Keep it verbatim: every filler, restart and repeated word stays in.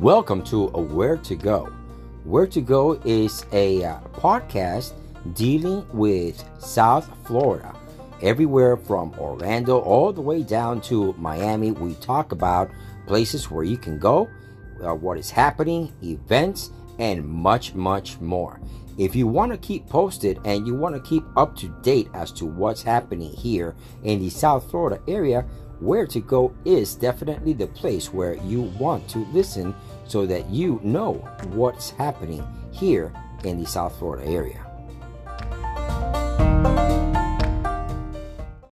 Welcome to Where to Go. Where to Go is a uh, podcast dealing with South Florida. Everywhere from Orlando all the way down to Miami, we talk about places where you can go, uh, what is happening, events, and much, much more. If you want to keep posted and you want to keep up to date as to what's happening here in the South Florida area, Where to Go is definitely the place where you want to listen so that you know what's happening here in the South Florida area.